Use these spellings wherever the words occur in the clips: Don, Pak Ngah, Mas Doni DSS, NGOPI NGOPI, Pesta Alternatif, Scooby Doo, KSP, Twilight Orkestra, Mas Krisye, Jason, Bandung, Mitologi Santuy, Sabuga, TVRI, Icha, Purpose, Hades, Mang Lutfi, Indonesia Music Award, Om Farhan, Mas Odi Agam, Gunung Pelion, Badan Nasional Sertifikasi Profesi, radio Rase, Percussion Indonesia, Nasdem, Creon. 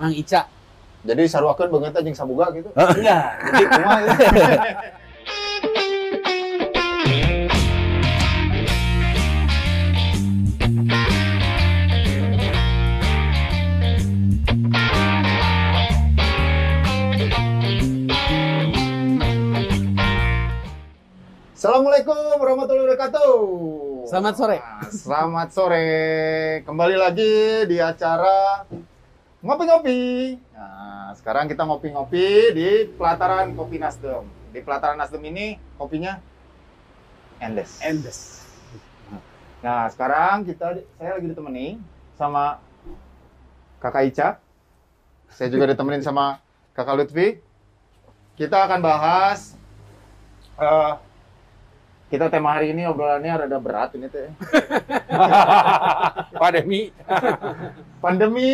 Mang Ica. Jadi saruakeun beungeut jeung Sabuga gitu. Enggak. Assalamualaikum warahmatullahi wabarakatuh. Selamat sore. Selamat sore. Kembali lagi di acara ngopi-ngopi. Nah, sekarang kita ngopi-ngopi di pelataran kopi Nasdem. Di pelataran Nasdem ini kopinya endless. Endless. Nah, sekarang saya lagi ditemani sama Kakak Ica. Saya juga ditemenin sama Kakak Lutfi. Kita akan bahas kita tema hari ini obrolannya rada berat ini teh. Pandemi. Pandemi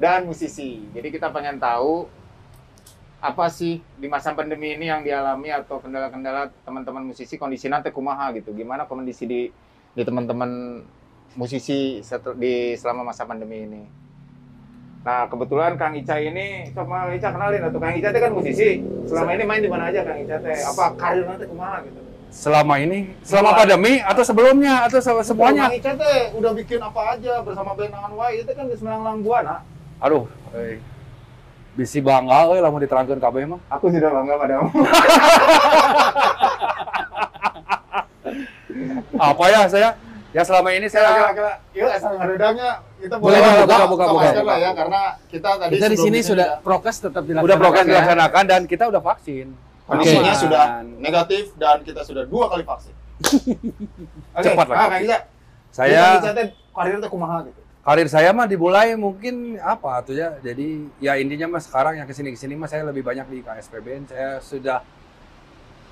dan musisi. Jadi kita pengen tahu apa sih di masa pandemi ini yang dialami atau kendala-kendala teman-teman musisi, kondisi nanti kumaha gitu. Gimana kondisi di teman-teman musisi di selama masa pandemi ini. Nah, kebetulan Kang Ica ini, coba Ica kenalin atau Kang Ica teh kan musisi. Selama ini main di mana aja Kang Ica teh? Apa karir nanti kumaha gitu? Selama ini, selama pandemi atau sebelumnya atau semuanya. Mang Ica teh udah bikin apa aja bersama Ben Anway itu kan geus buana. Aduh, bisi bangga euy lamun diterangkeun kabeh mah. Aku tidak bangga padamu. Apa ya saya? Ya selama ini saya yuk asal ngadudangnya kita boleh buka ya karena kita tadi kita di sini sudah prokes tetap dilaksanakan. Udah prokes dilaksanakan dan kita udah vaksin. Kondisinya sudah negatif dan kita sudah 2 kali vaksin. Okay. Cepat lagi. Kang Ica. Saya karirnya kumaha gitu. Karir saya mah dimulai mungkin apa tuh ya. Jadi ya intinya mas sekarang yang kesini mas saya lebih banyak di KSPB. Saya sudah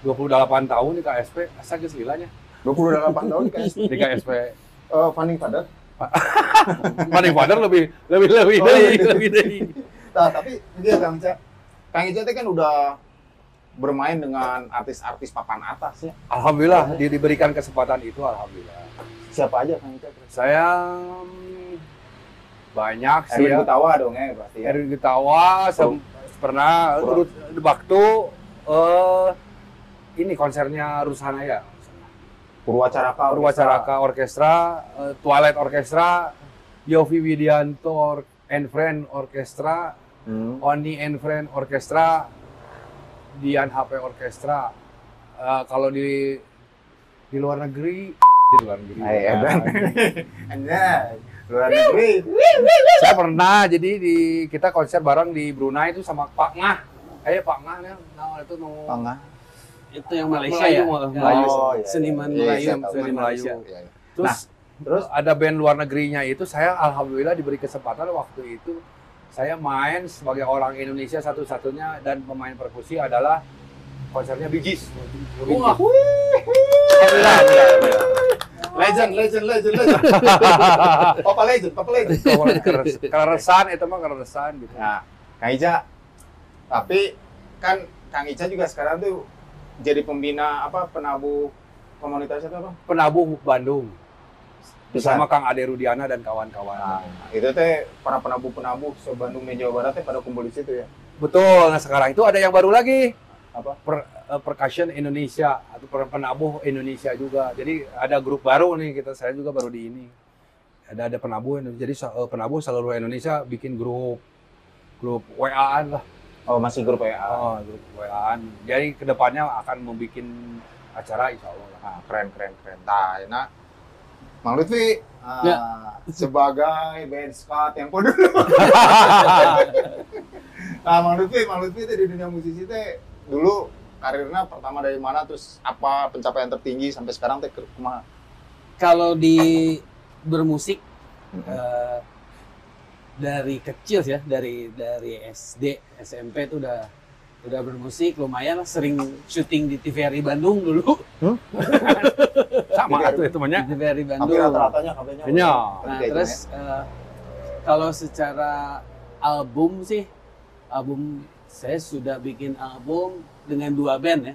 28 tahun di KSP. Asa geus lilanya. 28 tahun di KSP. Di KSP. Funding padat. Funding padat lebih dari. Nah, tapi dia Kang Ica. Kang Ica kan udah bermain dengan artis-artis papan atas ya. Alhamdulillah diberikan kesempatan itu alhamdulillah. Siapa aja Kang Ica? Saya banyak sih. Erwin Ketawa dong ya pasti. Erwin Ketawa pernah waktu ini konsernya Rusana ya. Purwacaraka Orkestra, Twilight Orkestra, Yovi Widianto and Friend Orkestra, Oni and Friend Orkestra. Dian Hp Orkestra. Kalau di luar negeri, luar negeri. Saya pernah jadi kita konser bareng di Brunei itu sama Pak Ngah. Pak Ngah ya. Nah, itu Pak Ngah. Itu yang Malaysia ya. Seniman Melayu. Terus ada band luar negerinya itu saya alhamdulillah diberi kesempatan waktu itu. Saya main sebagai orang Indonesia satu-satunya dan pemain perkusi adalah konsernya Bee Gees. Wah, legend. Papa legend. Keresan itu mah keresan gitu. Nah, Kang Ica, tapi kan Kang Ica juga sekarang tuh jadi pembina penabuh komunitas apa? Penabuh Bandung. Bersama Kang Ade Rudiana dan kawan-kawan. Nah, itu teh para penabuh se-Bandung dan Jawa Barat teh pada kumpul di situ ya. Betul. Nah, sekarang itu ada yang baru lagi. Apa? Percussion Indonesia atau penabuh Indonesia juga. Jadi ada grup baru nih saya juga baru di ini. Ada penabuh Indonesia. Jadi penabuh seluruh Indonesia bikin grup WA-an lah. Oh, masih grup WA. Oh, grup WA-an. Jadi kedepannya akan membuat acara insyaallah. Nah, keren. Nah, enak. Mang Lutfi ya. Sebagai band scout yang podo dulu. Nah, Mang Lutfi itu di dunia musisi teh dulu karirnya pertama dari mana terus apa pencapaian tertinggi sampai sekarang teh kumaha? Kalau di bermusik dari kecil ya dari SD SMP itu udah bermusik lumayan sering syuting di TVRI Bandung dulu. Sama itu banyak di TVRI Bandung. Rata-ratanya kabelnya. Nah, terus kalau secara album sih saya sudah bikin album dengan 2 band ya.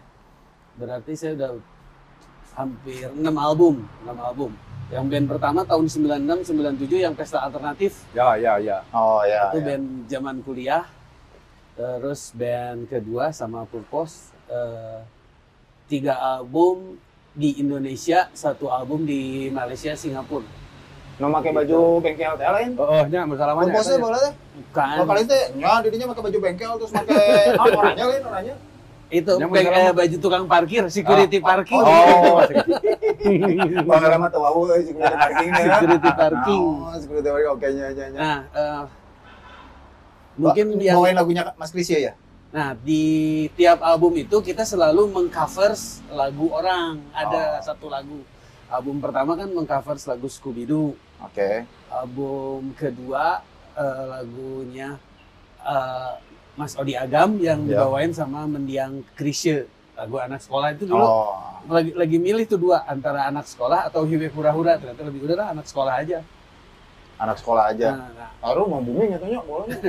Berarti saya udah hampir 6 album. Yang band pertama tahun 96-97 yang Pesta Alternatif. Ya. Oh ya. Itu band zaman kuliah. Terus band kedua sama Purpose, 3 album di Indonesia, 1 album di Malaysia, Singapura. Nggak pakai baju bengkel teh lain? Oh, nya bersalamannya. Purpose boleh teh? Bukan. Kalau itu ya didinya pakai baju bengkel terus pakai orangnya lain orangnya. Itu kayak baju tukang parkir, security parking. Oh, lama tuh wau security parking. Security parking. Oh, security parking oke. Nah, mungkin bawain lagunya Mas Krisye ya? Nah, di tiap album itu kita selalu mengcover lagu orang. Ada satu lagu. Album pertama kan mengcover lagu Scooby Doo. Oke. Album kedua lagunya Mas Odi Agam yang dibawain sama mendiang Krisye, lagu anak sekolah itu dulu lagi milih tuh dua antara anak sekolah atau hiwe hura-hura, ternyata lebih udah lah anak sekolah aja. Aduh mau booming katanya bolanya.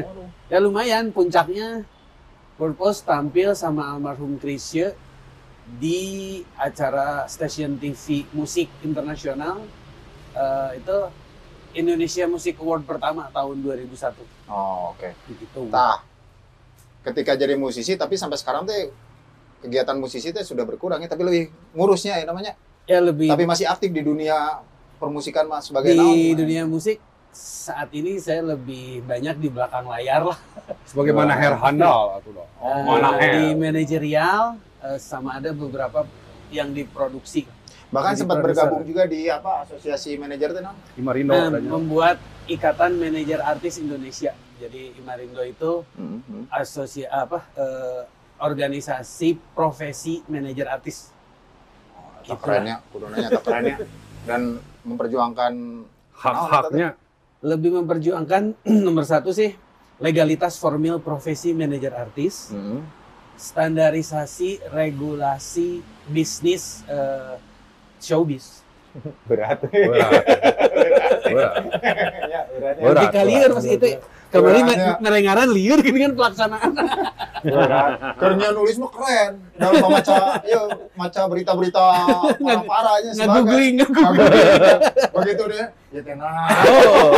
Ya lumayan puncaknya Purpose tampil sama almarhum Krisye di acara stasiun TV musik internasional, itu Indonesia Music Award pertama tahun 2001. Oh oke. Gitu. Nah. Ketika jadi musisi, tapi sampai sekarang teh kegiatan musisi teh sudah berkurang ya, tapi lebih ngurusnya ya namanya. Ya lebih. Tapi masih aktif di dunia permusikan Mas sebagai dunia musik saat ini saya lebih banyak di belakang layar lah. Sebagai manajer handal atau di manajerial sama ada beberapa yang diproduksi. Bahkan sempat bergabung juga di asosiasi manajer teh Imarindo membuat Ikatan Manajer Artis Indonesia. Jadi Imarindo itu asosiasi organisasi profesi manajer artis. Gitu kerennya, kudunanya kerennya dan memperjuangkan hak-haknya. Lebih memperjuangkan nomor satu sih legalitas formil profesi manajer artis, standarisasi regulasi bisnis showbiz. Berat. Kalian pas itu kembali merengaran liur gini kan pelaksanaan. Kerja nulis mah keren. Dalam maca berita-berita parah-parahnya sebagai googling. Begitu dia. Ya tenang. Oh.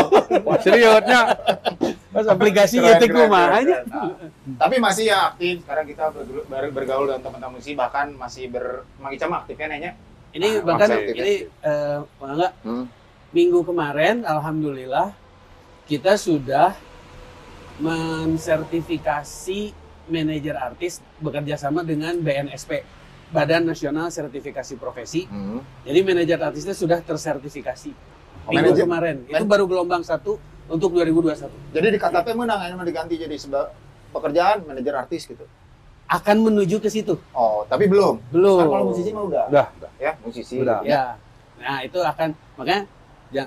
Seriusnya. Pas aplikasi itu kumahnya. Tapi masih ya aktif. Sekarang kita bergaul dengan teman-teman sih, bahkan masih Mang Ica aktifnya nanya. Ini bahkan minggu kemarin alhamdulillah kita sudah mensertifikasi manajer artis bekerja sama dengan BNSP, Badan Nasional Sertifikasi Profesi. Jadi manajer artisnya sudah tersertifikasi minggu kemarin. Itu baru gelombang 1 untuk 2021. Jadi di KTP menang ya, diganti jadi pekerjaan manajer artis gitu. Akan menuju ke situ. Oh, tapi belum. Kan kalau musisi mah udah. Ya, musisi. Udah. Nah, itu akan makanya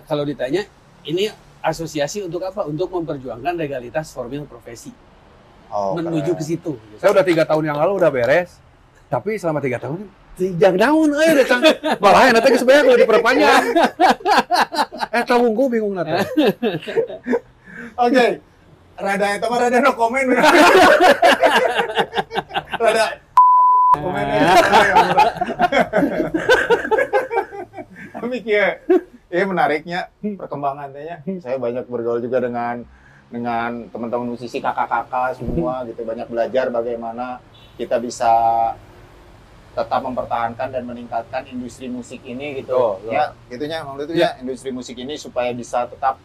kalau ditanya ini asosiasi untuk apa? Untuk memperjuangkan legalitas formil profesi. Oh, menuju ke situ. Saya udah 3 tahun yang lalu udah beres. Tapi selama 3 tahun tidak daun datang. Malahan nanti sebenarnya kalau diperpanjang. Tahu gue bingung nanti. Oke. Rada eta mah rada no komen. Rada komen. Tapi menariknya perkembangannya. Saya banyak bergaul juga dengan teman-teman musisi, kakak-kakak semua gitu, banyak belajar bagaimana kita bisa tetap mempertahankan dan meningkatkan industri musik ini gitu. Ya, gitunya Mang Lutfi ya, industri musik ini supaya bisa tetap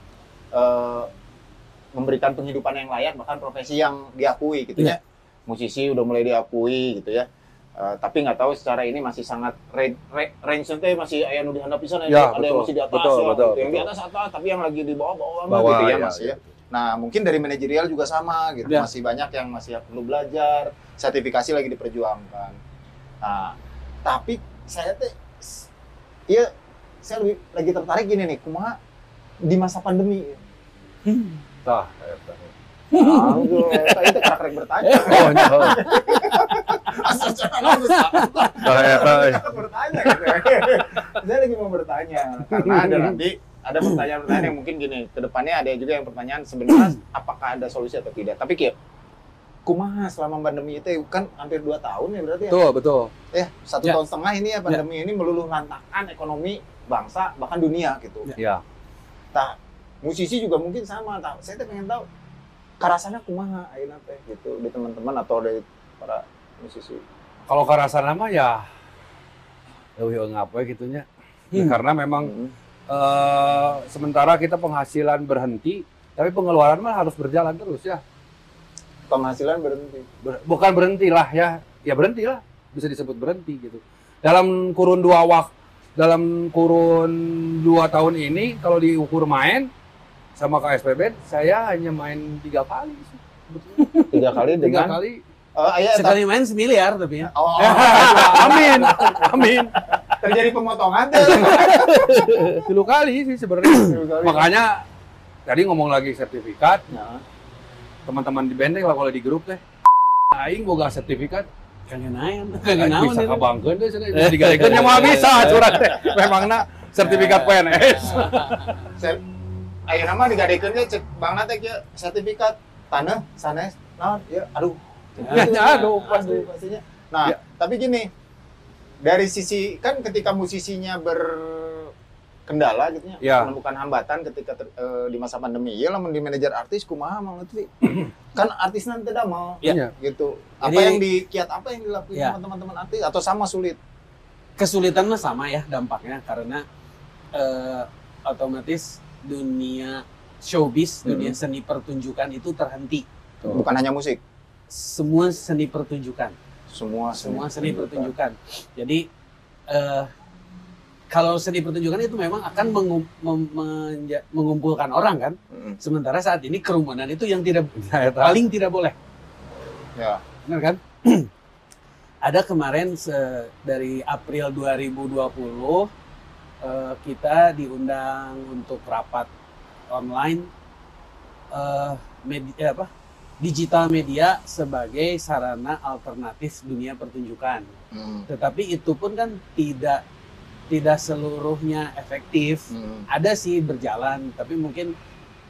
memberikan penghidupan yang layak, bahkan profesi yang diakui gitu ya. Musisi udah mulai diakui gitu ya. Tapi nggak tahu secara ini masih sangat range-nya masih aya nu dihandap pisan, ada yang masih di atas betul. Yang di atas atas, tapi yang lagi di bawah gitu ya masih ya. Nah, mungkin dari manajerial juga sama gitu. Masih banyak yang masih perlu belajar, sertifikasi lagi diperjuangkan. Nah, tapi saya saya lagi tertarik gini nih, kumaha di masa pandemi. Itu karakter bertanya. Saya lagi mau bertanya karena nanti ada pertanyaan-pertanyaan yang mungkin gini, kedepannya ada juga yang pertanyaan sebenarnya apakah ada solusi atau tidak. Tapi kumaha selama pandemi itu kan hampir 2 tahun ya berarti ya. Betul. 1 tahun setengah ini ya pandemi ini meluluh lantakan ekonomi bangsa, bahkan dunia gitu. Iya. Nah, musisi juga mungkin sama. Nah, saya pengen tahu karasana kumaha ayeuna teh gitu di teman-teman atau dari para musisi. Kalau karasana mah ya leuwih eungap we gitu nya. Ya, karena memang sementara kita penghasilan berhenti, tapi pengeluaran mah harus berjalan terus ya. Penghasilan berhenti. Bukan berhentilah ya. Ya berhentilah, bisa disebut berhenti gitu. Dalam kurun 2 tahun ini kalau diukur main sama KSP Band, saya hanya main 3 kali sih. 3 kali dengan 3 kali. Ayah, sekali main miliar tapi ya. Oh, amin. Amin. Terjadi pemotongan tuh. 10 kali sih sebenarnya. Makanya tadi ngomong lagi sertifikat. Nah. Teman-teman di band kalau di grup teh aing boga sertifikat kayaknya naon bisa kabangkeun deh bisa digarekeun nya mah bisa curang teh memangna sertifikat PNS ayeuna mah digarekeun ge cek bangna teh kieu sertifikat tanah sanes naon ieu aduh aduh pastinya. Nah ya. Tapi gini dari sisi kan ketika musisinya berkendala gitu ya, menemukan hambatan ketika di masa pandemi ieu lamun di manajer artis kumaha Mang Lutfi kan artis nanti tidak mau ya. Gitu apa jadi, yang dikiat apa yang dilakukan ya. Sama teman-teman artis atau sama sulit kesulitannya sama ya dampaknya karena otomatis dunia showbiz dunia seni pertunjukan itu terhenti bukan hanya musik semua seni pertunjukan semua seni pertunjukan. Jadi kalau seni pertunjukan itu memang akan mengumpulkan orang kan. Sementara saat ini kerumunan itu yang paling tidak boleh. Ya. Benar kan? Ada kemarin dari April 2020 kita diundang untuk rapat online digital media sebagai sarana alternatif dunia pertunjukan. Tetapi itu pun kan tidak seluruhnya efektif. Ada sih berjalan, tapi mungkin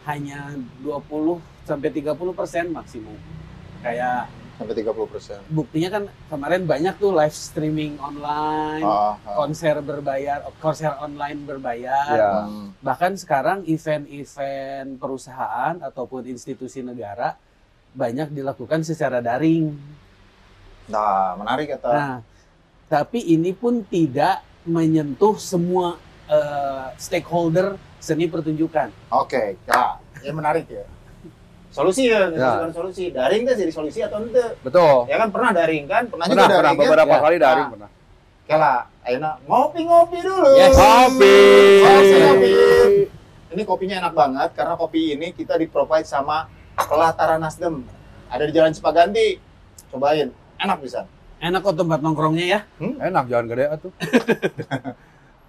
hanya 20-30% maksimum. Kayak sampai 30%. Buktinya kan kemarin banyak tuh live streaming online, konser berbayar, konser online berbayar. Ya. Bahkan sekarang event-event perusahaan ataupun institusi negara banyak dilakukan secara daring. Nah, menarik kata. Nah, tapi ini pun tidak menyentuh semua stakeholder seni pertunjukan. Oke, nah, ya menarik ya. Solusi ya, ya. Solusi daring kan jadi solusi atau enggak? Betul. Ya kan pernah daring kan, pernah juga daring. Beberapa kali daring pernah. Kela, ayeuna ngopi-ngopi dulu. Yes. Kopi. Ini kopinya enak banget karena kopi ini kita di-provide sama Pelataran Nasdem. Ada di Jalan Cipaganti. Cobain, enak bisa. Enak kok tempat nongkrongnya ya? Enak, jalan gede atuh.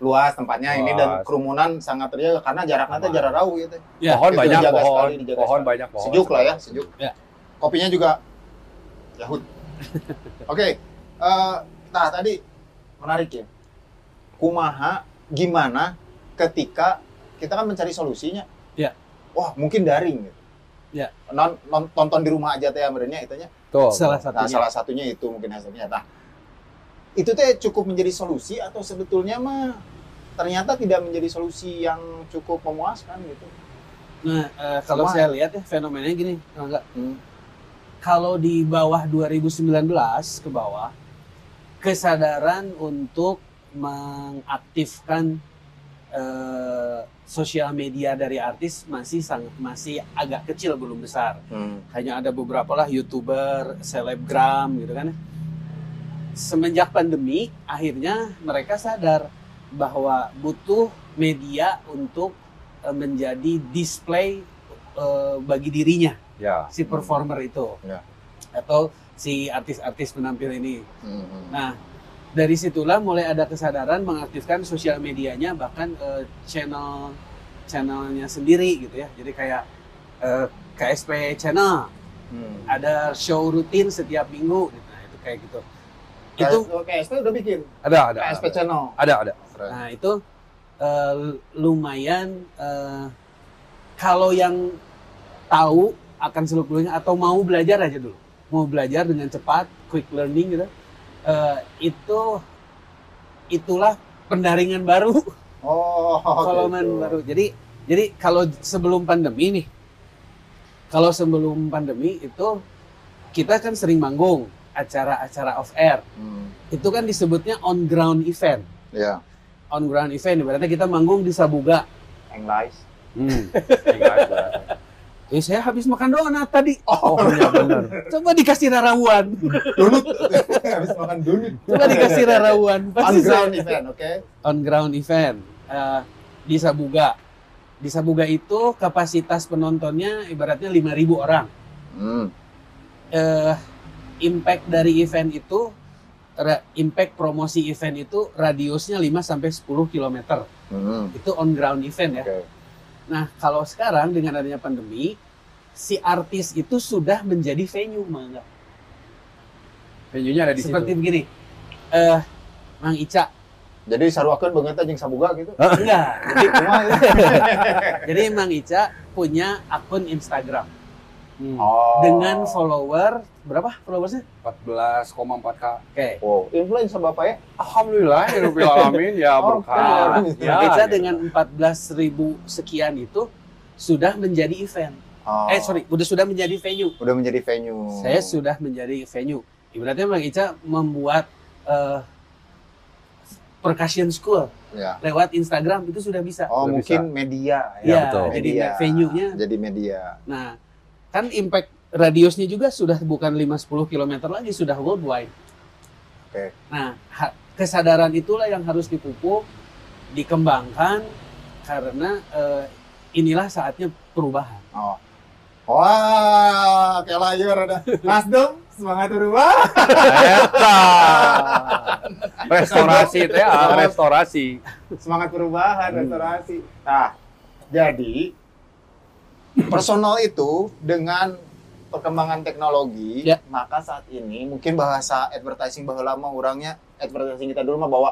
Luas tempatnya. Luas. Ini dan kerumunan sangat terjaga karena jaraknya teh jarak jauh gitu. Ya. Pohon banyak. Sejuk lah ya, sejuk. Ya. Kopinya juga Yahud. Oke. Nah, tadi menarik ya. Kumaha gimana ketika kita kan mencari solusinya? Ya. Wah, mungkin daring gitu. Ya. Nonton di rumah aja teh amrenya itunya. Salah satunya itu mungkin hasilnya. Nah, itu teh cukup menjadi solusi atau sebetulnya mah ternyata tidak menjadi solusi yang cukup memuaskan gitu. Nah, kalau saya lihat ya fenomenanya gini, kalau di bawah 2019 ke bawah kesadaran untuk mengaktifkan sosial media dari artis masih agak kecil belum besar. Hanya ada beberapa lah YouTuber, selebgram gitu kan. Semenjak pandemi akhirnya mereka sadar bahwa butuh media untuk menjadi display bagi dirinya. Ya. Si performer itu. Ya. Atau si artis-artis penampil ini. Nah, dari situlah mulai ada kesadaran mengaktifkan sosial medianya bahkan channelnya sendiri gitu ya. Jadi kayak KSP channel, ada show rutin setiap minggu gitu. Nah, itu kayak gitu. Itu KSP udah bikin. Ada. KSP channel. Ada. Nah, itu lumayan kalau yang tahu akan seluk-beluknya atau mau belajar aja dulu. Mau belajar dengan cepat, quick learning gitu. Itulah pendaringan baru. Oh, kalau main gitu. Baru. Jadi kalau sebelum pandemi nih, kalau sebelum pandemi itu kita kan sering manggung acara-acara off air. Itu kan disebutnya on ground event. Ya. On ground event berarti kita manggung di Sabuga. English. Eh, saya habis makan donat tadi. Oh, iya benar. Coba dikasih rarawuan. Donut. Habis makan donut. Coba dikasih rarawuan. On ground event, oke? On ground event. Di Sabuga. Di Sabuga itu kapasitas penontonnya ibaratnya 5.000 orang. Impact dari event itu, impact promosi event itu radiusnya 5-10 km. Itu on ground event ya. Okay. Nah, kalau sekarang dengan adanya pandemi, si artis itu sudah menjadi venue, Mang. Venue-nya ada di seperti situ. Begini. Mang Ica. Jadi saruakeun beungeut jeung Sabuga gitu. Enggak. Jadi Mang Ica punya akun Instagram. Oh. Dengan follower berapa followersnya? 14,4K. Oke. Wow, influencer Bapak ya? Alhamdulillah, rabbil alamin ya berkah. Ya, Ica dengan 14.000 sekian itu sudah menjadi event. Oh. Sudah menjadi venue. Sudah menjadi venue. Saya sudah menjadi venue. Ibaratnya Bang Ica membuat percussion school. Ya. Lewat Instagram itu sudah bisa. Oh, sudah mungkin bisa. Media ya. Ya betul. Jadi venue-nya. Jadi media. Nah, kan impact radiusnya juga sudah bukan 5-10 km lagi, sudah worldwide. Oke. Nah, kesadaran itulah yang harus dipupuk, dikembangkan, karena inilah saatnya perubahan. Oh. Wah, kayak layar ada. Nasdem, semangat berubah. Eta. Restorasi itu ya, restorasi. Semangat perubahan, restorasi. Nah, jadi personal itu dengan perkembangan teknologi, ya. Maka saat ini mungkin bahasa advertising baheula mah urangnya advertising kita dulu mah bawa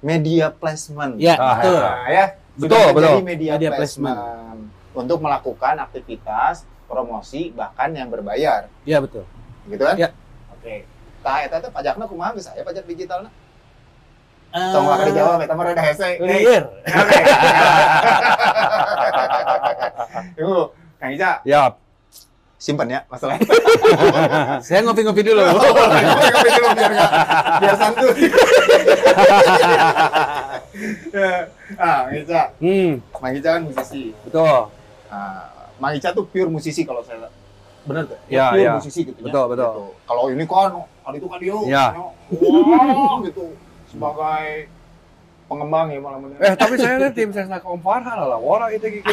media placement. Ya, betul. Nah, ya, betul. Media placement untuk melakukan aktivitas promosi bahkan yang berbayar. Iya, betul. Gitu kan? Ya. Oke. Tah eta teh pajakna kumaha geus aya pajak digitalna? Tong waktu Jawa eta mah rada hese. Lieur. Yo, Kang Ica. Ya. Simpan ya masalahnya. Saya ngopi-ngopi dulu. Ngopi-ngopi dulu biar santuy. Kang Ica. Kang Ica kan musisi. Betul. Kang Ica tuh pure musisi kalau saya. Benar tuh. Ya, pure musisi gitu. Betul. Gitu. Kalau ini kan kali itu kan dia. Wow, gitu. Sebagai pengembang ya malam ini. Tapi saya lihat tim sesna Om Farhan lah, orang itu gitu.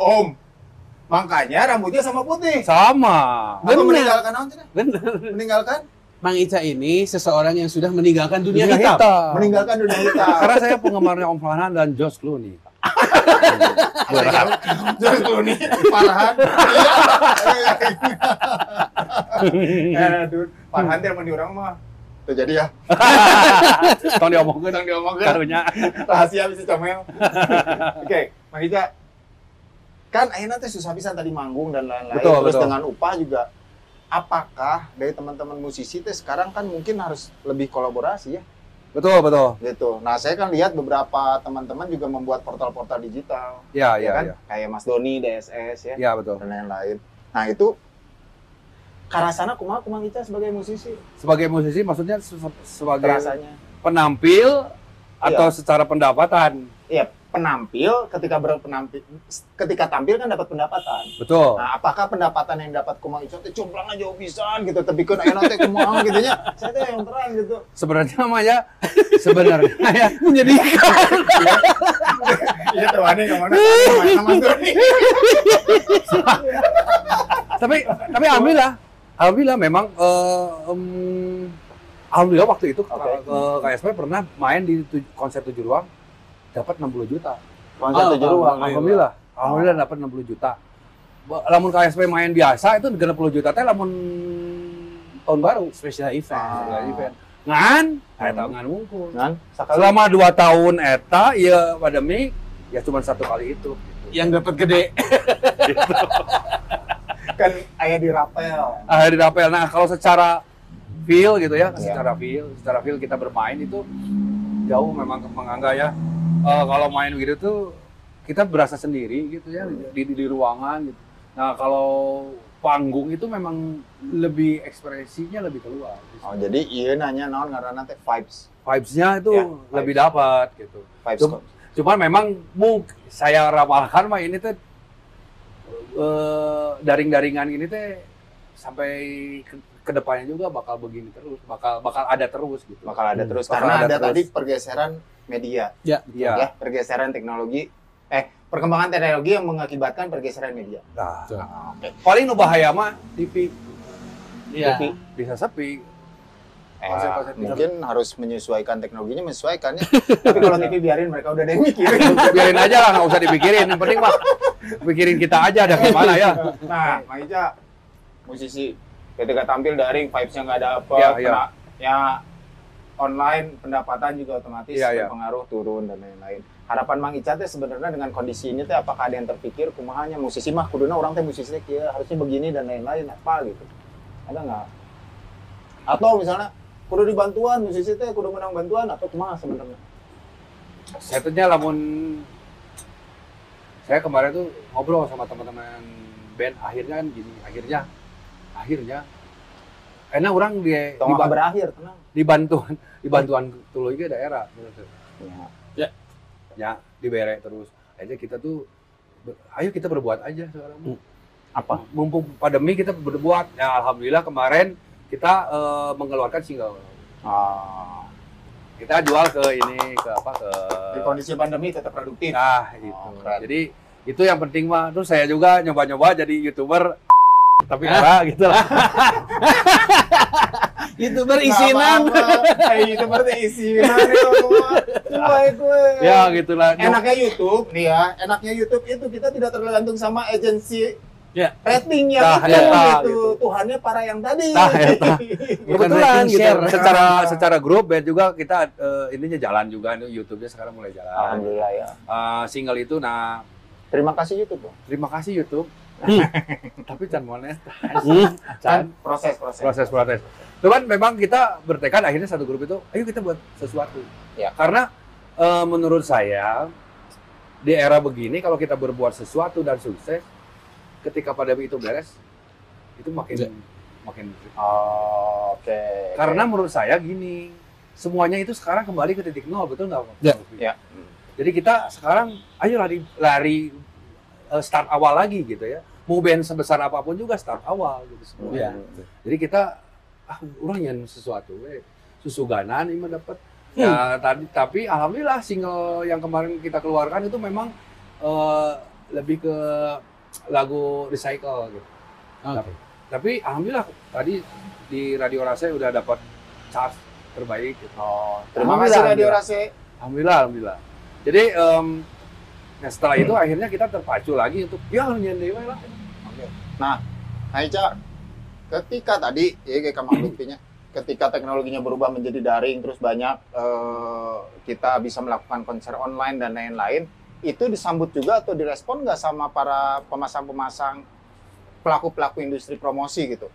Om, makanya rambutnya sama putih. Sama. Benar. Meninggalkan naon cenah? Benar. Meninggalkan? Mang Ica ini seseorang yang sudah meninggalkan dunia hitam. Meninggalkan dunia hitam. Karena saya penggemarnya Om Farhan dan Josh Clooney. Josh Clooney, Farhan. Farhan teh mandi urang mah. Tuh jadi ya. Tong diomongkeun. Karunya rahasia bisa comel. Oke, Mang Ica. Kan akhirnya teh susah pisan tadi manggung dan lain-lain. Terus dengan upah juga. Apakah dari teman-teman musisi teh sekarang kan mungkin harus lebih kolaborasi ya? Betul. Gitu. Nah, saya kan lihat beberapa teman-teman juga membuat portal-portal digital. Iya. Kayak Mas Doni DSS ya. Iya, betul. Dan lain-lain. Nah, itu karasana kumaha Ica sebagai musisi? Sebagai musisi maksudnya sebagai rasanya penampil atau secara pendapatan? Iya, penampil ketika tampil kan dapat pendapatan. Betul. Nah, apakah pendapatan yang dapat Kang Ica teh cumplangna jauh pisan gitu tebikeun ayeuna teh kumaha gitu nya? Saya teh yang terang gitu. Sebenarnya ya menyedihkan. Iya teh wani ka mana? Mas Doni. Tapi alhamdulillah memang alhamdulillah waktu itu KSP pernah main di konser 7 ruang dapat 60 juta. Konser 7 ruang alhamdulillah dapat 60 juta. Lamun KSP main biasa itu 30 juta teh lamun tahun baru special event. Ngan wungkul. Selama 2 tahun eta ieu pandemi ya cuma 1 kali itu gitu. Yang dapat gede. Gitu. Kan ayah dirapel. Nah, kalau secara feel gitu ya, secara feel kita bermain itu jauh memang ke Pengangga ya. Kalau main gitu tuh kita berasa sendiri gitu ya, di ruangan gitu. Nah kalau panggung itu memang lebih ekspresinya lebih keluar. Gitu. Oh jadi iya nanya naon karena teh vibes. Vibesnya itu ya, lebih vibes dapat gitu. Vibes. Cuman memang saya ramalkan mah ini teh daring-daringan ini teh sampai kedepannya juga bakal begini terus, bakal ada terus gitu. Bakal ada terus karena ada tadi pergeseran media. Ya. Ya. Pergeseran teknologi. Perkembangan teknologi yang mengakibatkan pergeseran media. Nah, oke. Paling nu bahaya mah TV. Iya. TV bisa sepi. Mungkin harus menyesuaikan teknologinya, menyesuaikannya. Tapi kalau TV biarin mereka udah ada yang mikirin. Biarin aja lah, nggak usah dipikirin. Yang penting mah pikirin kita aja ada gimana ya. Nah, Mang Ica, musisi ketika tampil daring, vibes-nya nggak ada apa. Ya, kena, ya online pendapatan juga otomatis berpengaruh turun dan lain-lain. Harapan Mang Ica teh sebenarnya dengan kondisi ini teh apakah ada yang terpikir kumahanya musisi mah kuduna orang teh musisi ya harusnya begini dan lain-lain apa gitu. Ada nggak? Atau misalnya kudu dibantuan musisi teh kudu menang bantuan atau kumaha sebenarnya? Sebenarnya lamun saya kemarin tuh ngobrol sama teman-teman band akhirnya kan gini, akhirnya enak orang dia berakhir tenang. Dibantuan tuluy ke daerah. Ya. Ya dibere terus aja kita tuh ayo kita berbuat aja sekarang apa mumpung pandemi kita berbuat ya alhamdulillah kemarin kita mengeluarkan single kita jual ke ini ke apa ke di kondisi pandemi tetap produktif itu jadi itu yang penting mah terus saya juga nyoba-nyoba jadi YouTuber tapi gitu lah YouTuber isinan, YouTuber isinan itu semua. Ya gitulah. Enaknya YouTube, nih ya. Enaknya YouTube itu kita tidak tergantung sama agensi ratingnya gitu. Tuhannya para yang tadi. Kebetulan gitu. Secara grup band juga kita ininya jalan juga. YouTube-nya sekarang mulai jalan. Alhamdulillah ya. Single itu, nah. Terima kasih YouTube, Bang. Terima kasih YouTube. Tapi can monetas. Can proses. Cuman memang kita bertekad akhirnya satu grup itu, ayo kita buat sesuatu. Ya. Karena menurut saya di era begini kalau kita berbuat sesuatu dan sukses, ketika pandemi itu beres, itu makin. Oke. Karena menurut saya gini, semuanya itu sekarang kembali ke titik nol, betul nggak? Ya. Jadi kita sekarang ayo lari start awal lagi gitu ya. Mau band sebesar apapun juga start awal gitu semua. Ya. Jadi kita orang yang sesuatu susuganan ini mendapat. Ya tadi tapi alhamdulillah single yang kemarin kita keluarkan itu memang lebih ke lagu recycle gitu. Tapi alhamdulillah tadi di Radio Rase udah dapat chart terbaik gitu. Terima kasih Radio Rase. Alhamdulillah. Jadi nah setelah itu akhirnya kita terpacu lagi untuk ya nyendewe lah. Nah, Ica ketika tadi ya kayak Mang Lutfi-nya, ketika teknologinya berubah menjadi daring terus banyak kita bisa melakukan konser online dan lain-lain, itu disambut juga atau direspon nggak sama para pemasang-pemasang pelaku-pelaku industri promosi gitu?